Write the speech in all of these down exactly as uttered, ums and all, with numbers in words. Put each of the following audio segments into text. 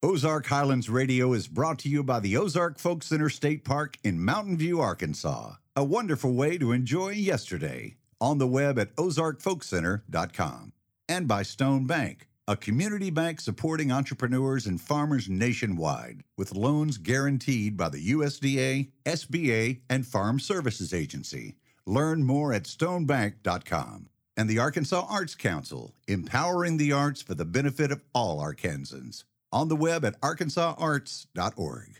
Ozark Highlands Radio is brought to you by the Ozark Folk Center State Park in Mountain View, Arkansas. A wonderful way to enjoy yesterday. On the web at ozark folk center dot com. And by Stone Bank, a community bank supporting entrepreneurs and farmers nationwide with loans guaranteed by the U S D A, S B A, and Farm Services Agency. Learn more at stone bank dot com. And the Arkansas Arts Council, empowering the arts for the benefit of all Arkansans. On the web at arkansas arts dot org.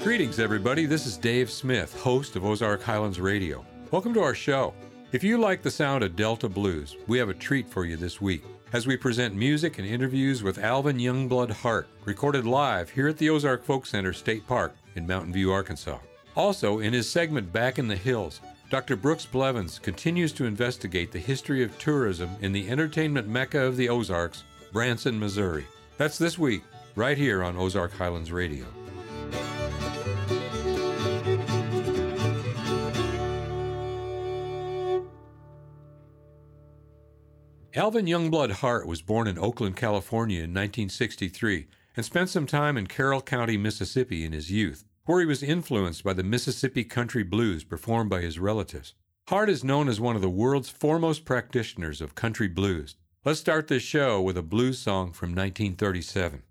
Greetings, everybody. This is Dave Smith, host of Ozark Highlands Radio. Welcome to our show. If you like the sound of Delta blues, we have a treat for you this week as we present music and interviews with Alvin Youngblood Hart, recorded live here at the Ozark Folk Center State Park in Mountain View, Arkansas. Also, in his segment Back in the Hills, Doctor Brooks Blevins continues to investigate the history of tourism in the entertainment mecca of the Ozarks, Branson, Missouri. That's this week, right here on Ozark Highlands Radio. Alvin Youngblood Hart was born in Oakland, California in nineteen sixty-three and spent some time in Carroll County, Mississippi in his youth, where he was influenced by the Mississippi country blues performed by his relatives. Hart is known as one of the world's foremost practitioners of country blues. Let's start this show with a blues song from nineteen thirty-seven.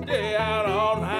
Stay out all night.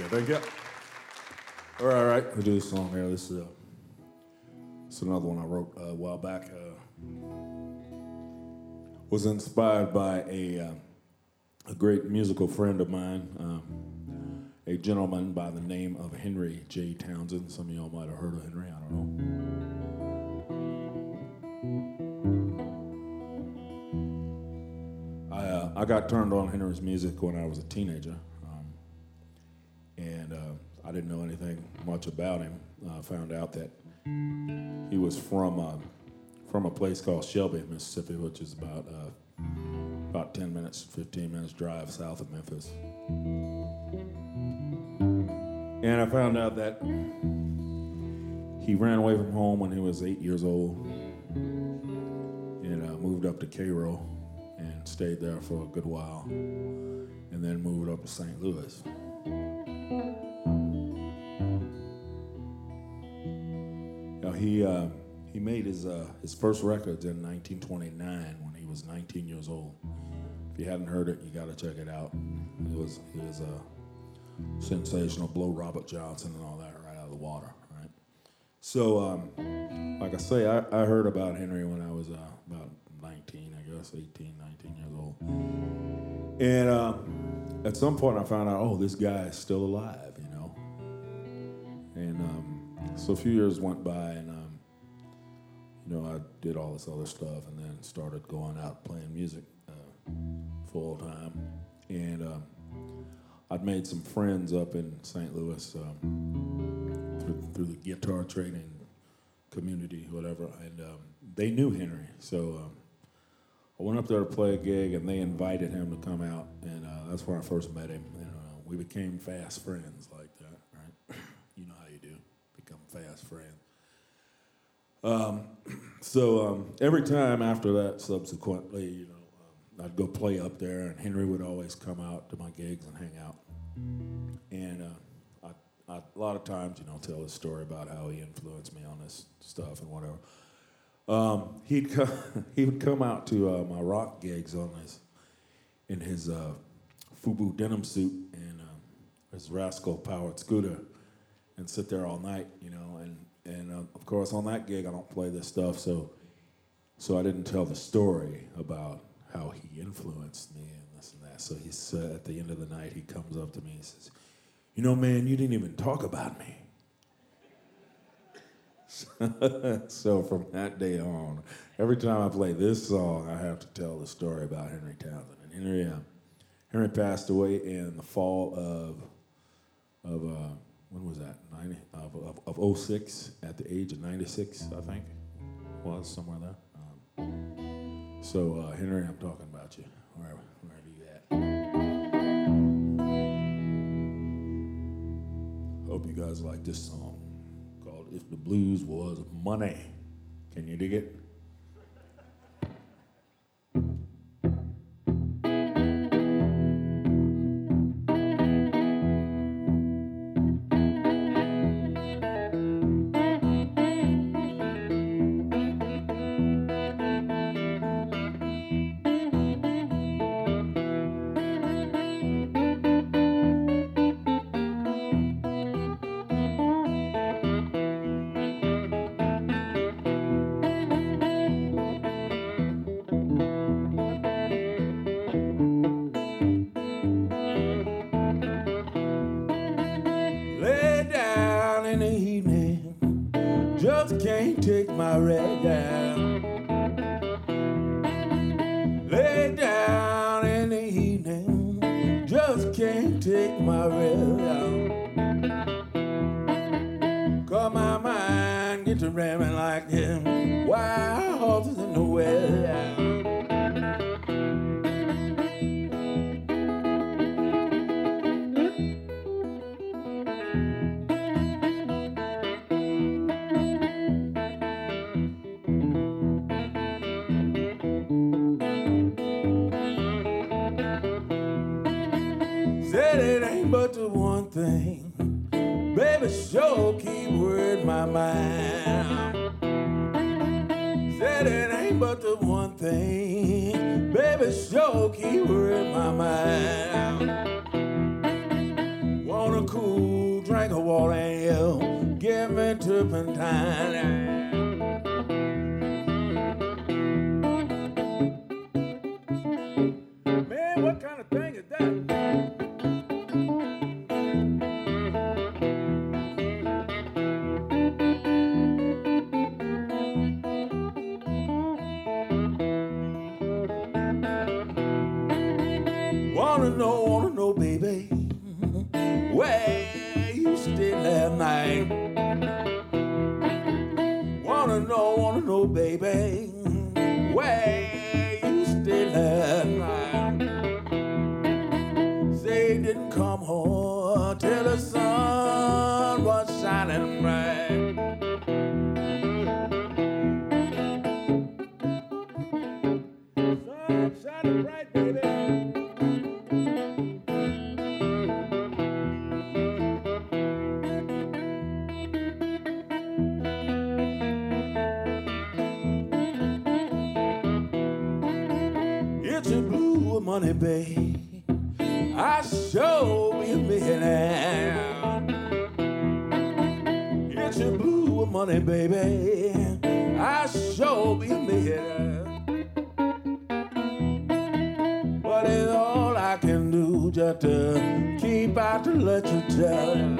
Okay, thank you. All right, all right. I'll do this song here. This is uh, it's another one I wrote uh, a while back. Uh, was inspired by a uh, a great musical friend of mine, uh, a gentleman by the name of Henry J. Townsend. Some of y'all might have heard of Henry. I don't know. I got turned on Henry's music when I was a teenager, um, and uh, I didn't know anything much about him. I uh, found out that he was from uh, from a place called Shelby, Mississippi, which is about uh, about ten minutes, fifteen minutes drive south of Memphis. And I found out that he ran away from home when he was eight years old, and uh, moved up to Cairo. And stayed there for a good while, and then moved up to Saint Louis. Now he uh, he made his uh, his first records in nineteen twenty-nine when he was nineteen years old. If you haven't heard it, you got to check it out. It was it was a sensational. Blow Robert Johnson and all that right out of the water. Right. So um, like I say, I, I heard about Henry when I was uh, about nineteen, I guess, eighteen, nineteen years old. And uh, at some point I found out, oh, this guy is still alive, you know. And um, so a few years went by, and, um, you know, I did all this other stuff and then started going out playing music uh, full time. And uh, I'd made some friends up in Saint Louis um, through, through the guitar training community, whatever, and um, they knew Henry. So um, I went up there to play a gig, and they invited him to come out, and uh, that's where I first met him. And uh, we became fast friends like that, right? You know how you do, become fast friends. Um, so um, every time after that, subsequently, you know, um, I'd go play up there, and Henry would always come out to my gigs and hang out. And uh, I, I, a lot of times, you know, tell his story about how he influenced me on this stuff and whatever. Um, he'd come, he would come out to uh, my rock gigs on his, in his uh, FUBU denim suit and um, his Rascal powered scooter and sit there all night, you know. And, and uh, of course, on that gig, I don't play this stuff, so so I didn't tell the story about how he influenced me and this and that. So he's, uh, at the end of the night, he comes up to me and says, you know, man, you didn't even talk about me. So from that day on, every time I play this song, I have to tell the story about Henry Townsend. And Henry, uh, Henry passed away in the fall of of uh, when was that? Ninety of of oh six at the age of ninety six, I think, was somewhere there. Um, so uh, Henry, I'm talking about you. Where where do you at? Hope you guys like this song. If the blues was money. Can you dig it? cool drink of water and you give me turpentine. Man, what kind of thing is that? Wanna know, wanna know, baby, where you stayed last night. Wanna know, wanna know, baby, where you stayed last night. Say you didn't come home till the sun was shining bright. Money, babe, I sure be a millionaire. It's your blue money, baby, I sure be a millionaire. But it's all I can do just to keep out to let you tell.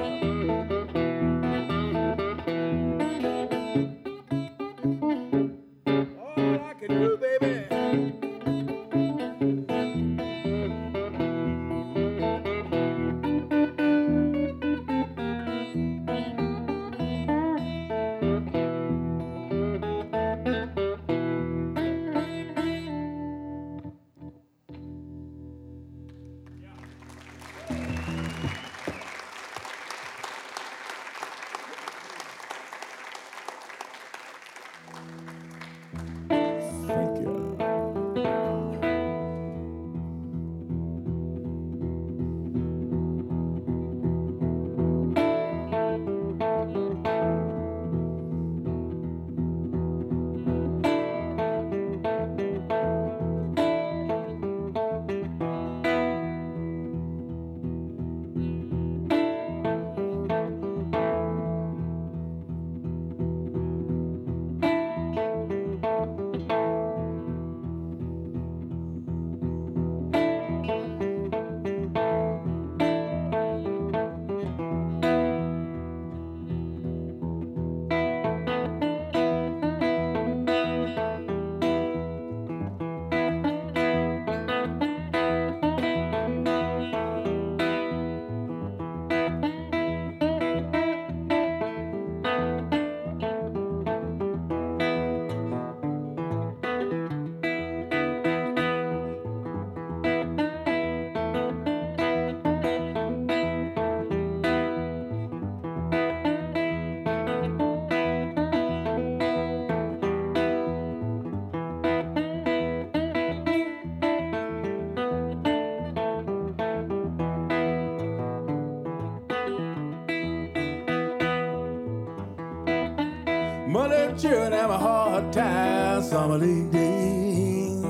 Children have a hard time some of these days.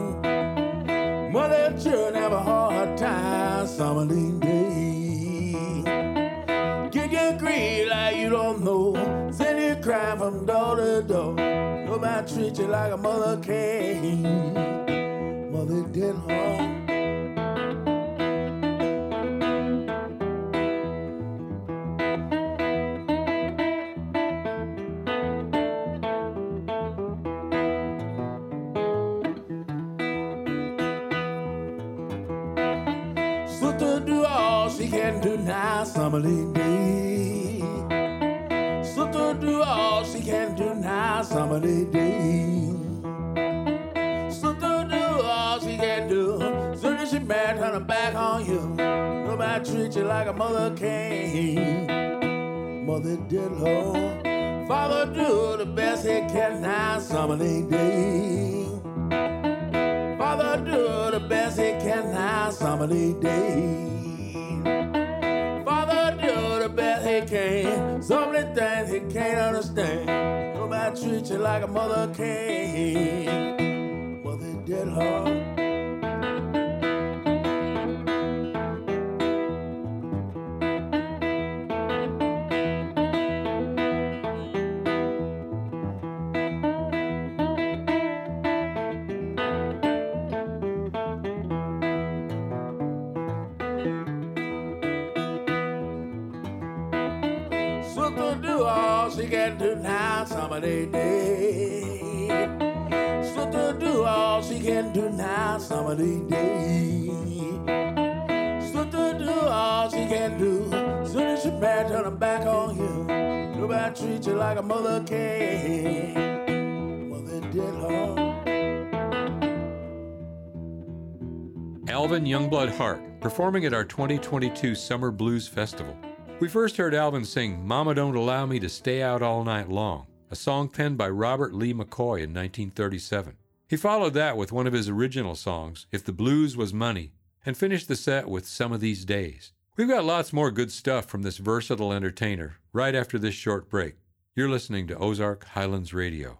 Mother, children have a hard time some of these days. Get your greed like you don't know. Send you crying from door to door. Nobody treat you like a mother can. Mother did harm. Somebody did. Sister do all she can do now. Somebody did. Sister do all she can do. Soon as she mad, turn her back on you. Nobody treat you like a mother can. Mother did her. Father do the best he can now. Somebody did. Father do the best he can now. Somebody did. He can't. So many things he can't understand. Nobody treat you like a mother can. Mother did her. all she can do now, somebody did. So to do all she can do now, somebody did. So to do all she can do, soon as she married, turn her back on you. Nobody treat you like a mother can. Mother did her. Alvin Youngblood Hart, performing at our twenty twenty-two Summer Blues Festival. We first heard Alvin sing Mama Don't Allow Me to Stay Out All Night Long, a song penned by Robert Lee McCoy in nineteen thirty-seven. He followed that with one of his original songs, If the Blues Was Money, and finished the set with Some of These Days. We've got lots more good stuff from this versatile entertainer right after this short break. You're listening to Ozark Highlands Radio.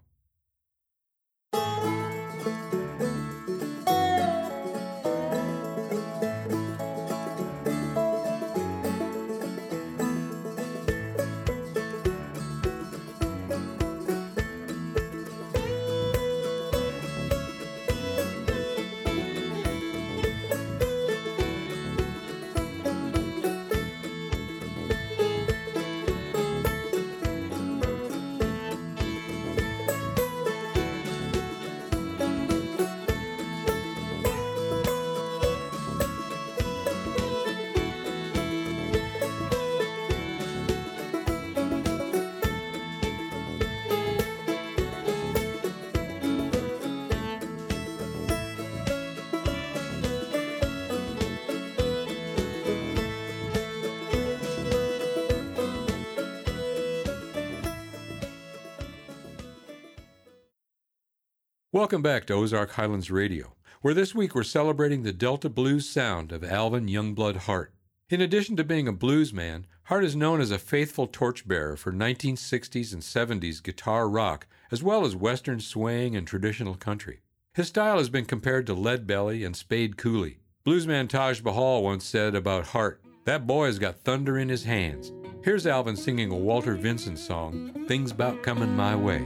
Welcome back to Ozark Highlands Radio, where this week we're celebrating the Delta blues sound of Alvin Youngblood Hart. In addition to being a blues man, Hart is known as a faithful torchbearer for nineteen sixties and seventies guitar rock, as well as western swing and traditional country. His style has been compared to Lead Belly and Spade Cooley. Bluesman Taj Mahal once said about Hart, "That boy has got thunder in his hands." Here's Alvin singing a Walter Vinson song, Things About Coming My Way.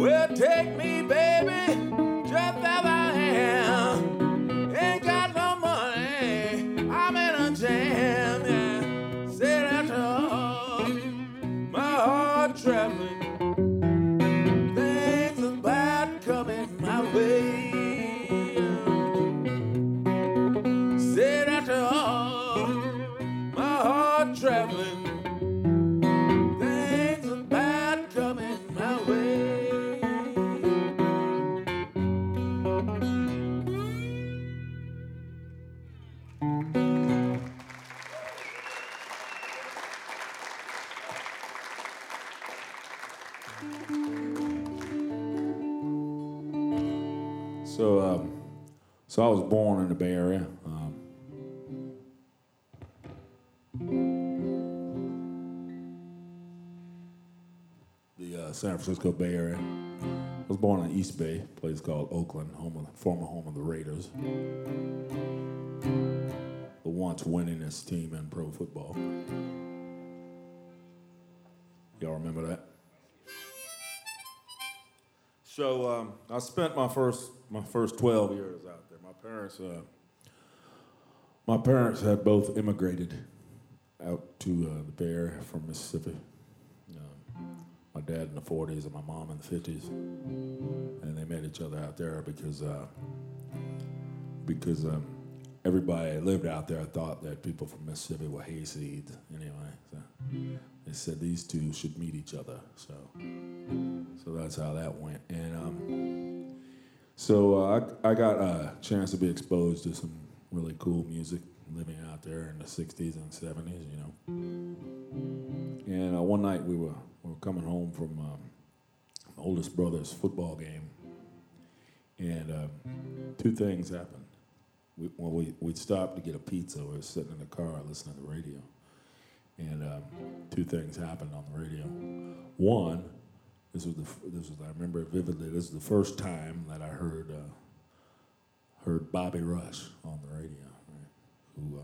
Well, take me, baby, just as I am. Ain't got traveling, things are bad coming my way. So, um, so I was born in the Bay Area. Um, the uh, San Francisco Bay Area. I was born in East Bay, a place called Oakland, home of the, former home of the Raiders, the once winningest team in pro football. Y'all remember that? So um, I spent my first my first twelve years out there. My parents uh, my parents had both immigrated out to uh, the Bay Area from Mississippi. Um, my dad in the forties and my mom in the fifties, and they met each other out there because uh, because um, everybody that lived out there thought that people from Mississippi were hayseeds anyway. So they said these two should meet each other. So. So that's how that went, and um, so uh, I, I got a chance to be exposed to some really cool music living out there in the sixties and seventies, you know. And uh, one night we were we were coming home from um, my oldest brother's football game, and uh, two things happened. We, well, we we stopped to get a pizza. We were sitting in the car listening to the radio, and um, two things happened on the radio. One. This was the this was I remember it vividly. This is the first time that I heard uh, heard Bobby Rush on the radio. Right? Who uh,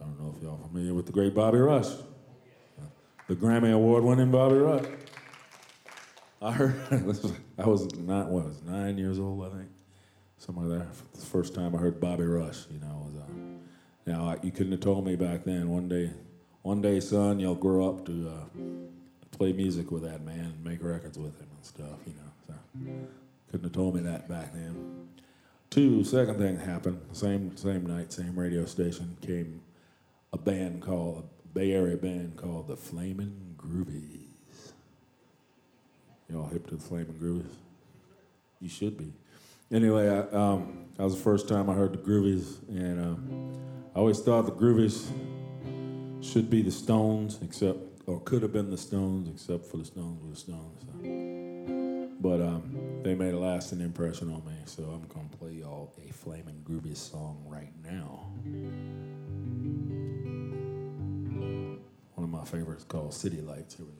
I don't know if y'all are familiar with the great Bobby Rush, uh, the Grammy Award winning Bobby Rush. I heard this was, I was not what I was nine years old I think, somewhere there. The first time I heard Bobby Rush, you know, was uh, now I, you couldn't have told me back then. One day, one day, son, you'll grow up to. Uh, play music with that man and make records with him and stuff, you know. So couldn't have told me that back then. Two, second thing happened, same same night, same radio station, came a band called, a Bay Area band called the Flaming Groovies. Y'all hip to the Flaming Groovies? You should be. Anyway, I, um, that was the first time I heard the Groovies, and um, I always thought the Groovies should be the Stones, except or could have been the Stones, except for the Stones were the Stones. So. But um, they made a lasting impression on me, so I'm gonna play y'all a Flamin' Groovies song right now. One of my favorites called City Lights. Here we go.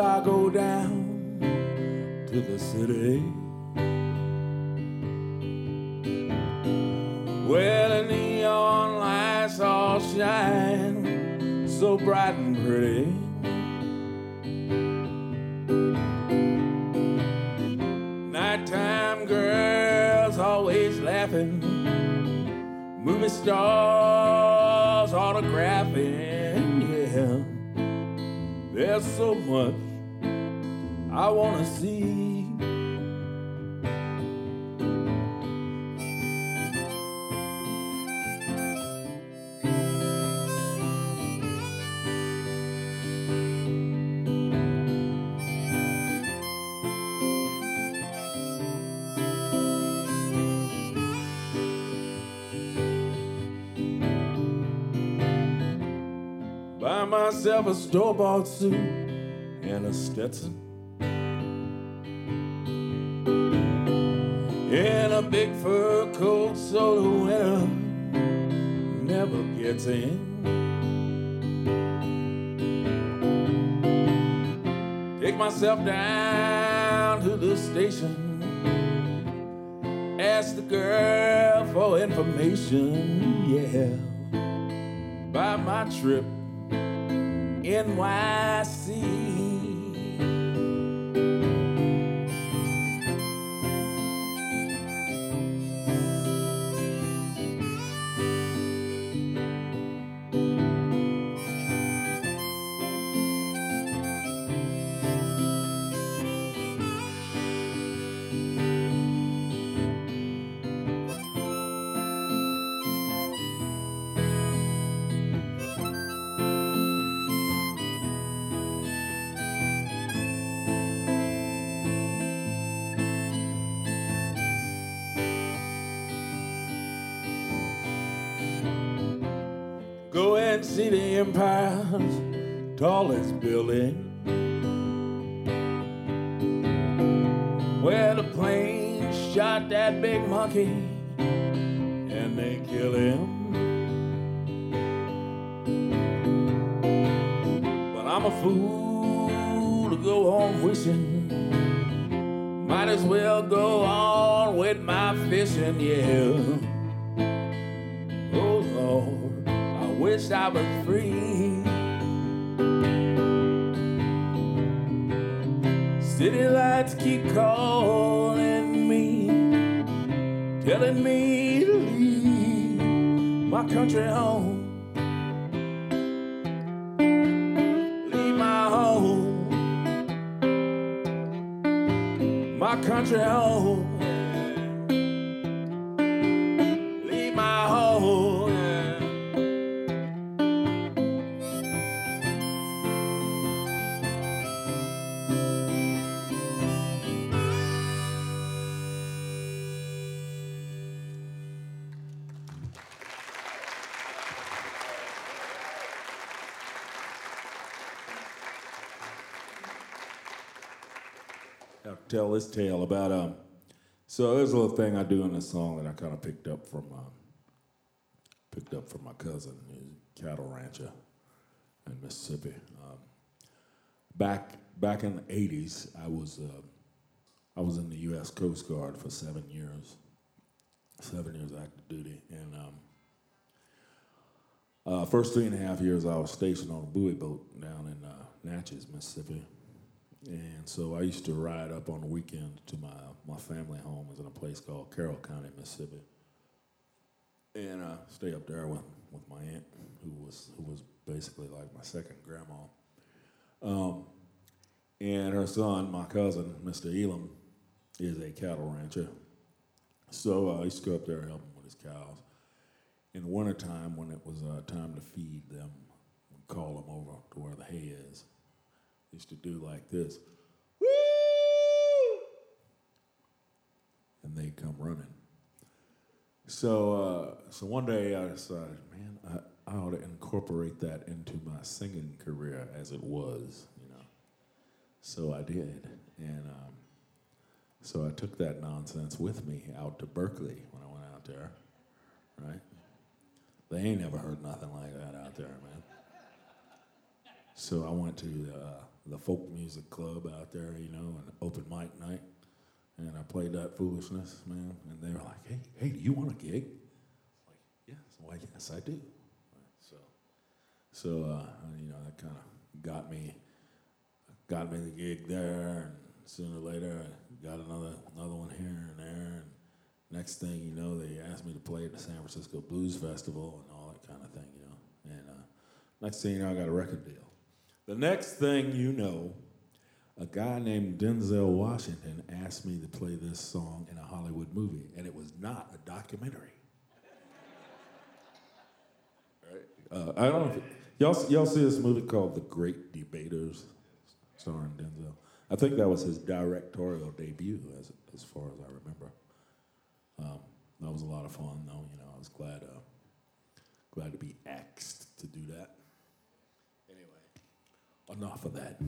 I go down to the city where the neon lights all shine so bright and pretty. Nighttime girls always laughing, movie stars autographing, yeah. There's so much I wanna see. Buy myself a store-bought suit and a Stetson. In a big fur coat so the winter it's in. Take myself down to the station, ask the girl for information, yeah, about my trip, N Y C. See the Empire's tallest building, where the plane shot that big monkey and they kill him. But I'm a fool to go on wishing, might as well go on with my fishing, yeah. Wish I was free. City lights keep calling me, telling me to leave my country home, leave my home, my country home. Tell this tale about um. So there's a little thing I do in this song that I kind of picked up from um, picked up from my cousin, who's a cattle rancher in Mississippi. Um, back back in the eighties, I was uh, I was in the U S Coast Guard for seven years, seven years active duty, and um, uh, first three and a half years I was stationed on a buoy boat down in uh, Natchez, Mississippi. And so I used to ride up on the weekend to my my family home. It was in a place called Carroll County, Mississippi, and uh, stay up there with with my aunt, who was who was basically like my second grandma, um, and her son, my cousin, Mister Elam, is a cattle rancher. So uh, I used to go up there and help him with his cows. In the wintertime, when it was uh, time to feed them, we'd call them over to where the hay is. Used to do like this, woo, and they'd come running. So, uh, so one day I decided, man, I, I ought to incorporate that into my singing career as it was, you know. So I did, and um, so I took that nonsense with me out to Berkeley when I went out there, right? They ain't never heard nothing like that out there, man. So I went to uh, the folk music club out there, you know, an open mic night, and I played that foolishness, man. And they were like, "Hey, hey, do you want a gig?" I'm like, yes, why? Yes, I do. Right, so, so uh, you know, that kind of got me, got me the gig there, and sooner or later, I got another, another one here and there. And next thing you know, they asked me to play at the San Francisco Blues Festival and all that kind of thing, you know. And uh, next thing you know, I got a record deal. The next thing you know, a guy named Denzel Washington asked me to play this song in a Hollywood movie, and it was not a documentary. Right? Uh, I don't know if it, y'all y'all see this movie called The Great Debaters, starring Denzel. I think that was his directorial debut, as as far as I remember. Um, that was a lot of fun, though. You know, I was glad uh, glad to be axed to do that. Enough of that.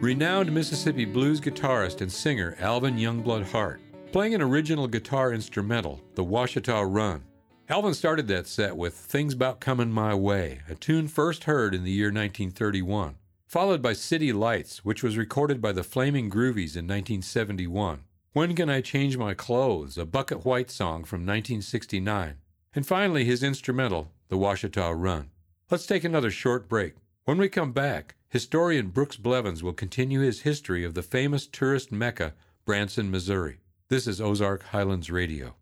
Renowned Mississippi blues guitarist and singer Alvin Youngblood Hart, playing an original guitar instrumental, the Washita Run. Alvin started that set with Things About Comin' My Way, a tune first heard in the year nineteen thirty-one, followed by City Lights, which was recorded by the Flaming Groovies in nineteen seventy-one, When Can I Change My Clothes, a Bucket White song from nineteen sixty-nine, and finally his instrumental, the Washita Run. Let's take another short break. When we come back, historian Brooks Blevins will continue his history of the famous tourist mecca, Branson, Missouri. This is Ozark Highlands Radio.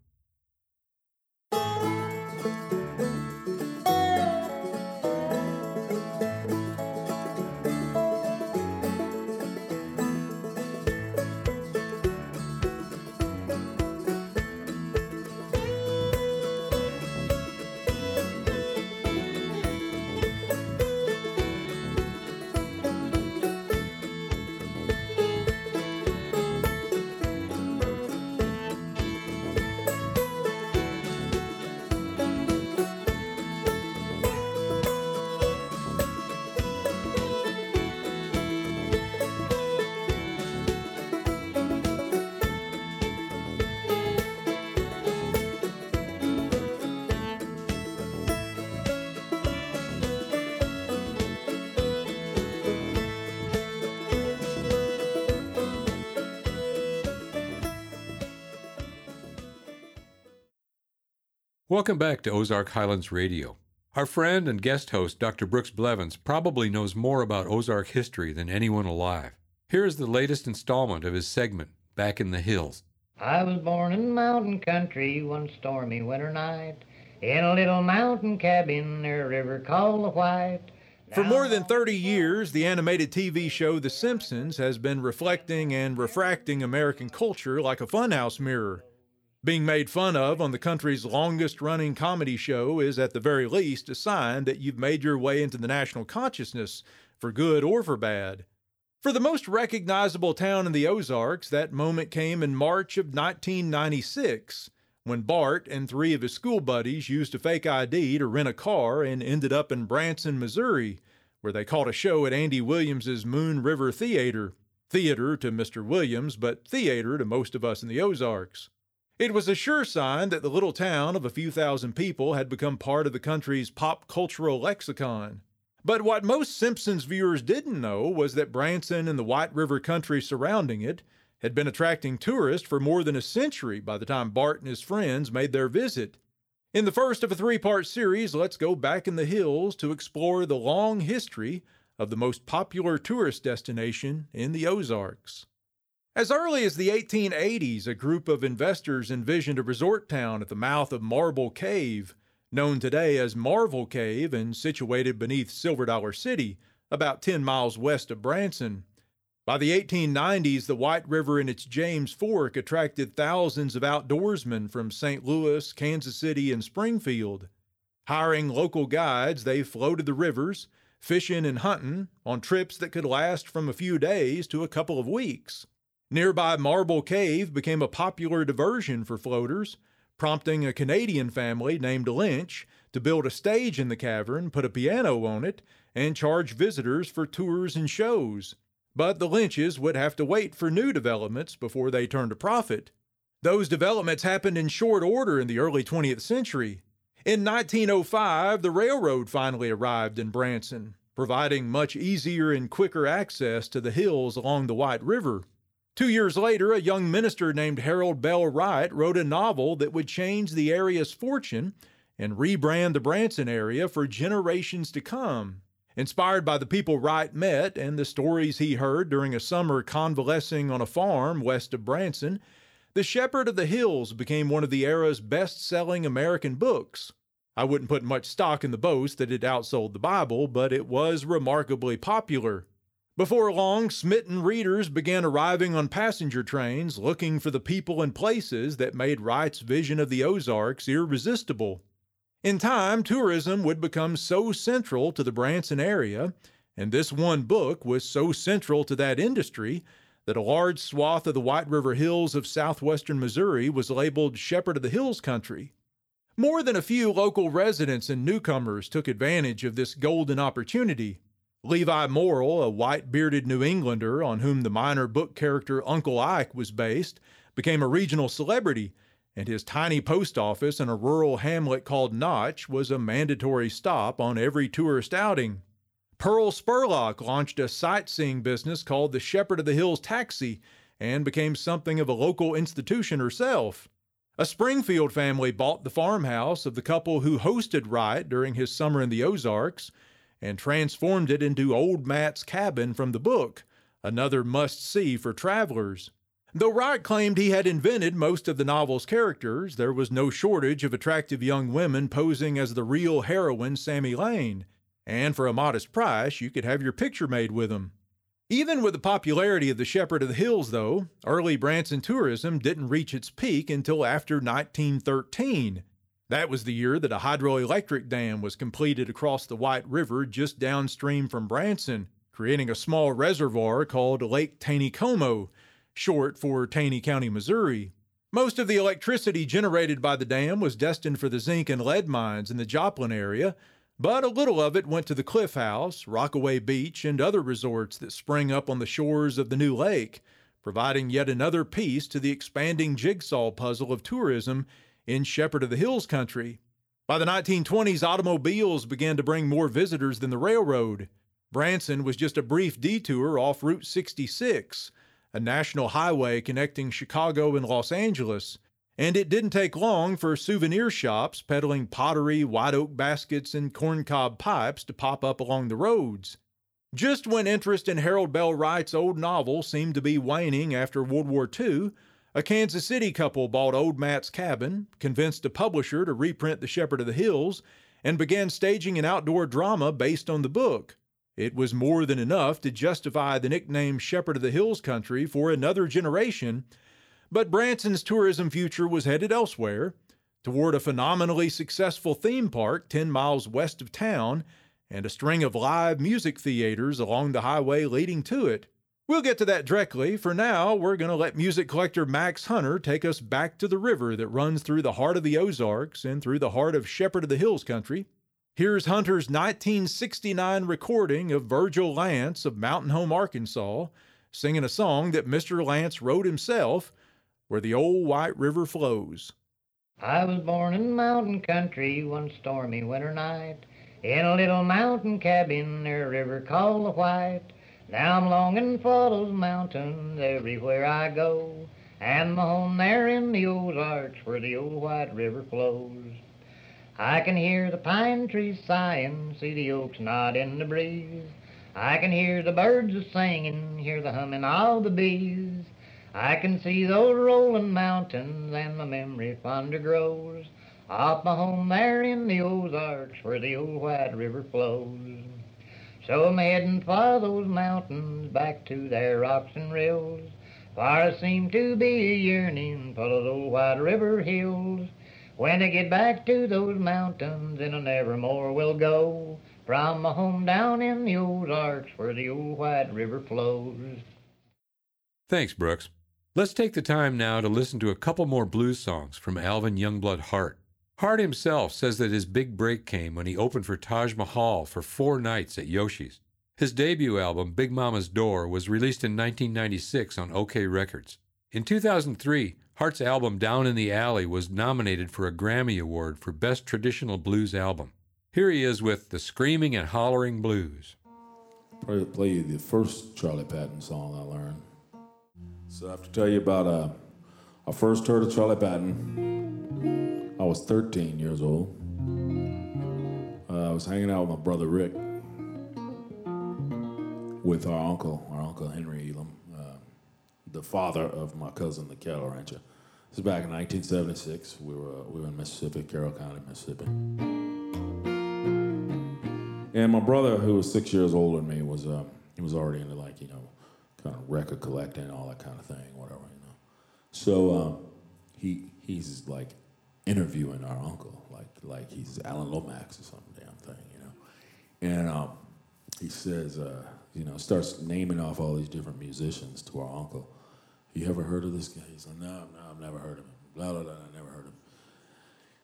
Welcome back to Ozark Highlands Radio. Our friend and guest host, Doctor Brooks Blevins, probably knows more about Ozark history than anyone alive. Here is the latest installment of his segment, Back in the Hills. I was born in mountain country one stormy winter night, in a little mountain cabin near a river called the White. For more than thirty years, the animated T V show The Simpsons has been reflecting and refracting American culture like a funhouse mirror. Being made fun of on the country's longest-running comedy show is, at the very least, a sign that you've made your way into the national consciousness, for good or for bad. For the most recognizable town in the Ozarks, that moment came in March of nineteen ninety-six, when Bart and three of his school buddies used a fake I D to rent a car and ended up in Branson, Missouri, where they caught a show at Andy Williams's Moon River Theater. Theater to Mister Williams, but theater to most of us in the Ozarks. It was a sure sign that the little town of a few thousand people had become part of the country's pop cultural lexicon. But what most Simpsons viewers didn't know was that Branson and the White River country surrounding it had been attracting tourists for more than a century by the time Bart and his friends made their visit. In the first of a three-part series, let's go back in the hills to explore the long history of the most popular tourist destination in the Ozarks. As early as the eighteen eighties, a group of investors envisioned a resort town at the mouth of Marble Cave, known today as Marvel Cave and situated beneath Silver Dollar City, about ten miles west of Branson. By the eighteen nineties, the White River and its James Fork attracted thousands of outdoorsmen from Saint Louis, Kansas City, and Springfield. Hiring local guides, they floated the rivers, fishing and hunting, on trips that could last from a few days to a couple of weeks. Nearby Marble Cave became a popular diversion for floaters, prompting a Canadian family named Lynch to build a stage in the cavern, put a piano on it, and charge visitors for tours and shows. But the Lynches would have to wait for new developments before they turned a profit. Those developments happened in short order in the early twentieth century. In nineteen oh five, the railroad finally arrived in Branson, providing much easier and quicker access to the hills along the White River. Two years later, a young minister named Harold Bell Wright wrote a novel that would change the area's fortune and rebrand the Branson area for generations to come. Inspired by the people Wright met and the stories he heard during a summer convalescing on a farm west of Branson, The Shepherd of the Hills became one of the era's best-selling American books. I wouldn't put much stock in the boast that it outsold the Bible, but it was remarkably popular. Before long, smitten readers began arriving on passenger trains looking for the people and places that made Wright's vision of the Ozarks irresistible. In time, tourism would become so central to the Branson area, and this one book was so central to that industry, that a large swath of the White River Hills of southwestern Missouri was labeled Shepherd of the Hills country. More than a few local residents and newcomers took advantage of this golden opportunity. Levi Morrill, a white-bearded New Englander on whom the minor book character Uncle Ike was based, became a regional celebrity, and his tiny post office in a rural hamlet called Notch was a mandatory stop on every tourist outing. Pearl Spurlock launched a sightseeing business called the Shepherd of the Hills Taxi and became something of a local institution herself. A Springfield family bought the farmhouse of the couple who hosted Wright during his summer in the Ozarks, and transformed it into Old Matt's Cabin from the book, another must-see for travelers. Though Wright claimed he had invented most of the novel's characters, there was no shortage of attractive young women posing as the real heroine Sammy Lane, and for a modest price, you could have your picture made with them. Even with the popularity of the Shepherd of the Hills, though, early Branson tourism didn't reach its peak until after nineteen thirteen, That was the year that a hydroelectric dam was completed across the White River just downstream from Branson, creating a small reservoir called Lake Taneycomo, short for Taney County, Missouri. Most of the electricity generated by the dam was destined for the zinc and lead mines in the Joplin area, but a little of it went to the Cliff House, Rockaway Beach, and other resorts that sprang up on the shores of the new lake, providing yet another piece to the expanding jigsaw puzzle of tourism in Shepherd of the Hills country. By the nineteen twenties, automobiles began to bring more visitors than the railroad. Branson was just a brief detour off Route sixty-six, a national highway connecting Chicago and Los Angeles. And it didn't take long for souvenir shops peddling pottery, white oak baskets, and corncob pipes to pop up along the roads. Just when interest in Harold Bell Wright's old novel seemed to be waning after World War Two, a Kansas City couple bought Old Matt's Cabin, convinced a publisher to reprint The Shepherd of the Hills, and began staging an outdoor drama based on the book. It was more than enough to justify the nickname Shepherd of the Hills Country for another generation, but Branson's tourism future was headed elsewhere, toward a phenomenally successful theme park ten miles west of town and a string of live music theaters along the highway leading to it. We'll get to that directly. For now, we're going to let music collector Max Hunter take us back to the river that runs through the heart of the Ozarks and through the heart of Shepherd of the Hills Country. Here's Hunter's nineteen sixty-nine recording of Virgil Lance of Mountain Home, Arkansas, singing a song that Mister Lance wrote himself, Where the Old White River Flows. I was born in mountain country one stormy winter night, in a little mountain cabin near a river called the White. Now I'm longing for those mountains everywhere I go, and my home there in the Ozarks where the old White River flows. I can hear the pine trees sighing, see the oaks nod in the breeze. I can hear the birds a singing, hear the humming of the bees. I can see those rolling mountains, and my memory fonder grows of my home there in the Ozarks, where the old White River flows. So I'm heading for those mountains, back to their rocks and rills, for I seem to be a yearning for those old White River hills. When I get back to those mountains, and I never more will go from my home down in the Ozarks, where the old White River flows. Thanks, Brooks. Let's take the time now to listen to a couple more blues songs from Alvin Youngblood Hart. Hart himself says that his big break came when he opened for Taj Mahal for four nights at Yoshi's. His debut album, Big Mama's Door, was released in nineteen ninety-six on OK Records. In two thousand three, Hart's album Down in the Alley was nominated for a Grammy Award for Best Traditional Blues Album. Here he is with The Screaming and Hollering Blues. Probably play you the first Charlie Patton song I learned. So I have to tell you about, uh, I first heard of Charlie Patton. I was thirteen years old. Uh, I was hanging out with my brother Rick, with our uncle, our uncle Henry Elam, uh, the father of my cousin, the cattle rancher. This was back in nineteen seventy-six. We were uh, we were in Mississippi, Carroll County, Mississippi. And my brother, who was six years older than me, was uh, he was already into, like, you know, kind of record collecting, all that kind of thing, whatever, you know. So um, he he's like interviewing our uncle, like like he's Alan Lomax or some damn thing, you know. And um, he says, uh, you know, starts naming off all these different musicians to our uncle. You ever heard of this guy? He's like, no, no, I've never heard of him. Blah blah blah, I never heard of him.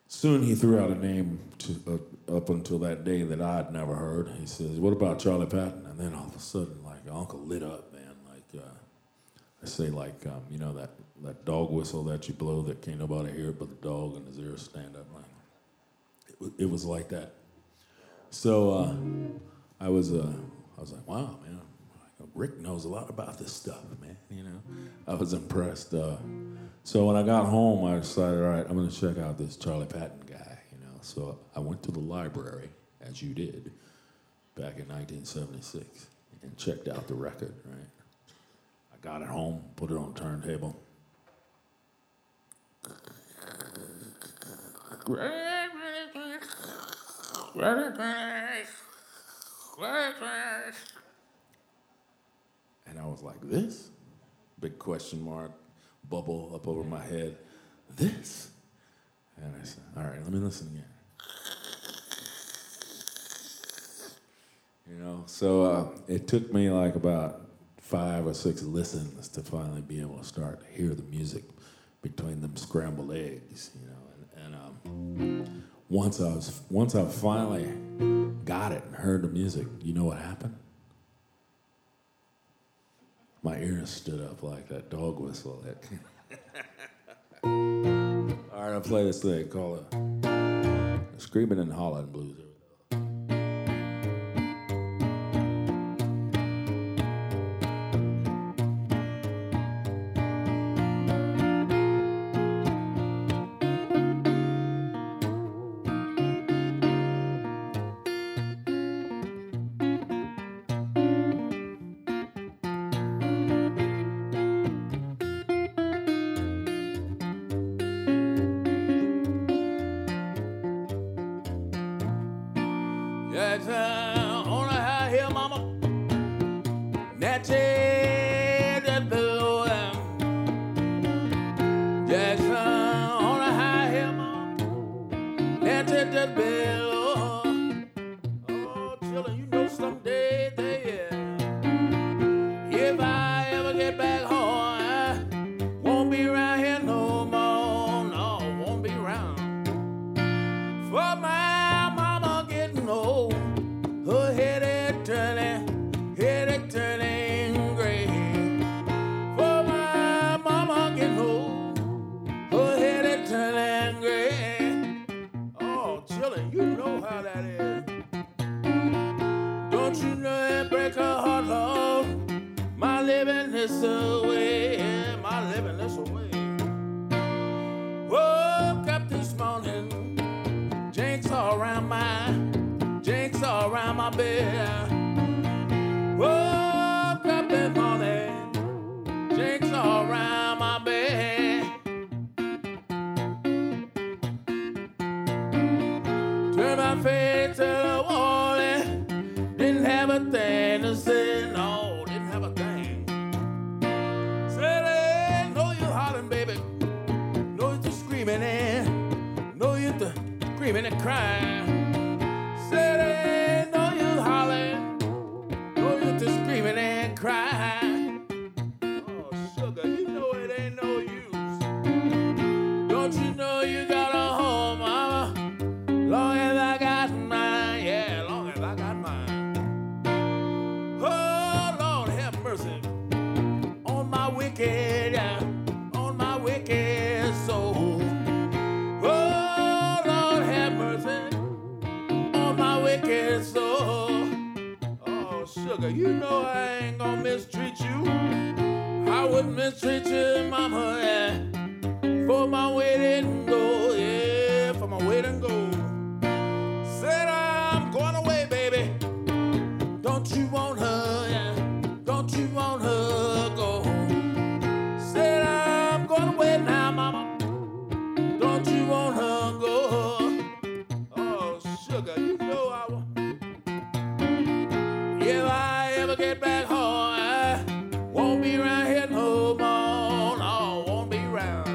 Soon he threw out a name to, uh, up until that day that I'd never heard. He says, what about Charlie Patton? And then all of a sudden, like, our uncle lit up. Uh, I say, like, um, you know, that, that dog whistle that you blow that can't nobody hear but the dog and his ears stand up. Like, it, w- it was like that. So uh, I was uh, I was like, wow, man, Rick knows a lot about this stuff, man, you know. I was impressed. Uh, so when I got home, I decided, all right, I'm going to check out this Charlie Patton guy, you know. So I went to the library, as you did, back in nineteen seventy-six, and checked out the record, right? Got it home, put it on the turntable. And I was like, this? Big question mark, bubble up over my head. This? And I said, all right, let me listen again. You know, so uh, it took me like about five or six listens to finally be able to start to hear the music between them scrambled eggs, you know. And, and um, once I was, once I finally got it and heard the music, you know what happened? My ears stood up like that dog whistle. All right, I'll play this thing called uh, Screaming and Hollering Blues. That's uh, on a high hill, mama. That's it, that's below them. That's uh, on a high hill, mama. That's it, that's below. Oh, children, you know someday, they, yeah. If I ever get back home, away, my living is away. Woke up this morning, jinx all around my, jinx all around my bed. Woke up this morning, jinx all around my bed. Turned my face to the wall and didn't have a thing to say, no. Screaming and crying, said, "No, you hollering, no, you just screaming and crying." Oh, sugar, you know it ain't no use. Don't you know you got a home, mama? Long as I got mine, yeah, long as I got mine. Oh, Lord, have mercy on my wicked, yeah, on my wicked soul. So, oh, sugar, you know I ain't gonna mistreat you. I wouldn't mistreat you, mama, yeah. For my wedding goal, yeah, for my wedding goal. Said I'm going away, baby. Don't you want her, yeah. Don't you want her go? Said I'm going away now, mama. Don't you want her go? Oh, sugar, you know I want. If I ever get back home, I won't be around here no more. No, won't be around.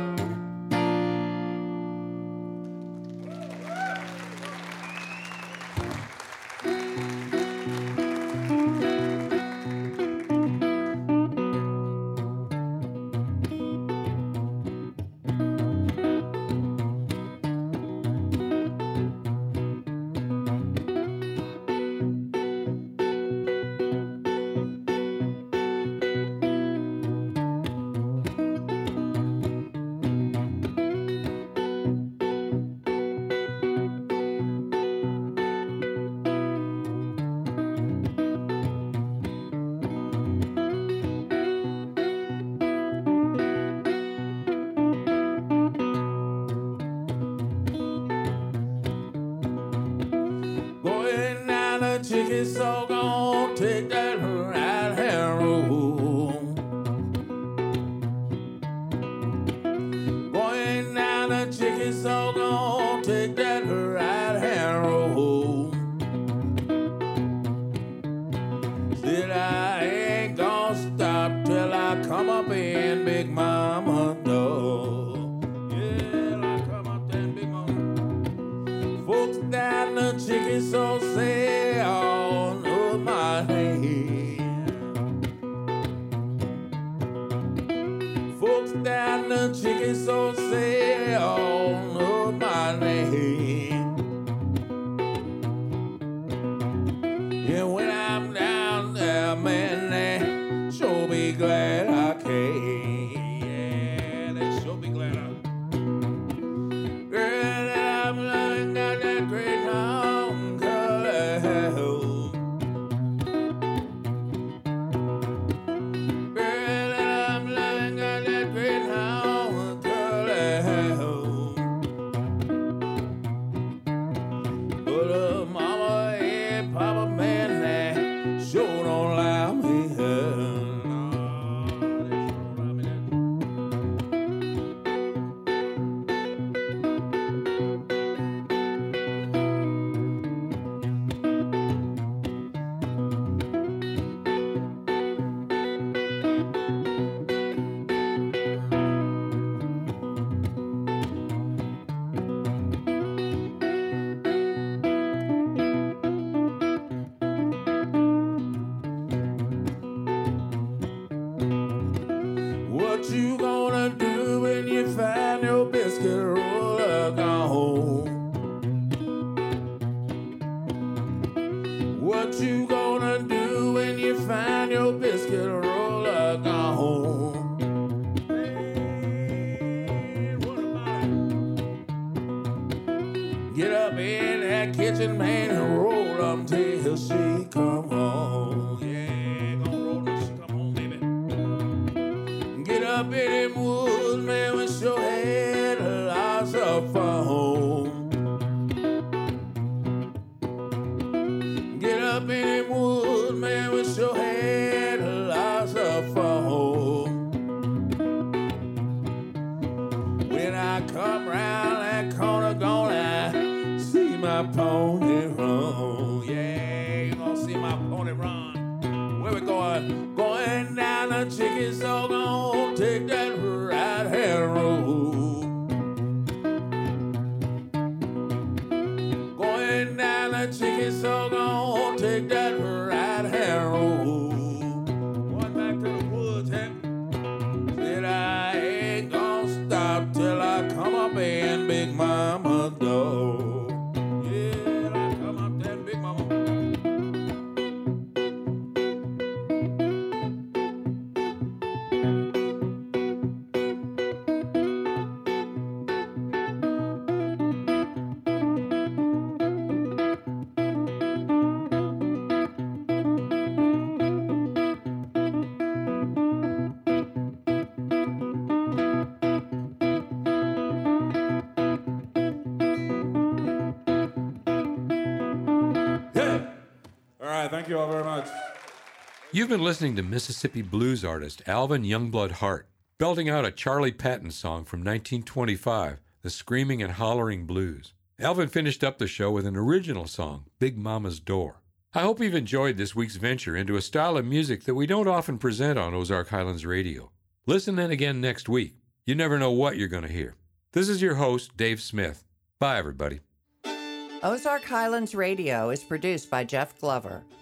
So gonna take that right hand road. Going down the chicken, so gonna take that right hand road. Said I ain't gonna stop till I come up in Big Mama's door. Yeah, I come up there in Big Mama. Folks down the chicken, so say. Chicken so say all know my name. And when I'm down there, man, they sure be glad I came. Yeah, they sure be glad I came. Girl, I'm loving got that great home girl. Thank you. what you gonna do when you find your biscuit roller gone? Man, what about it? Get up in that kitchen, man, and roll them till she come home. Yeah, gonna roll till she come home, baby. Get up in them woods, man, with your head lost up for home. Up in them woods, man, with your head lost up for home. When I come round that corner, gonna see my pony run. Yeah, you gonna see my pony run. Where we going? Going down the chicken, so gonna take that right hand road. Going down the chicken, so gonna take that right hand road. Going back to the woods, and said I ain't gonna stop till I come up in Big Mama's door. Yeah, I come up that Big You've been listening to Mississippi blues artist Alvin Youngblood Hart, belting out a Charlie Patton song from nineteen twenty-five, The Screaming and Hollering Blues. Alvin finished up the show with an original song, Big Mama's Door. I hope you've enjoyed this week's venture into a style of music that we don't often present on Ozark Highlands Radio. Listen in again next week. You never know what you're going to hear. This is your host, Dave Smith. Bye, everybody. Ozark Highlands Radio is produced by Jeff Glover.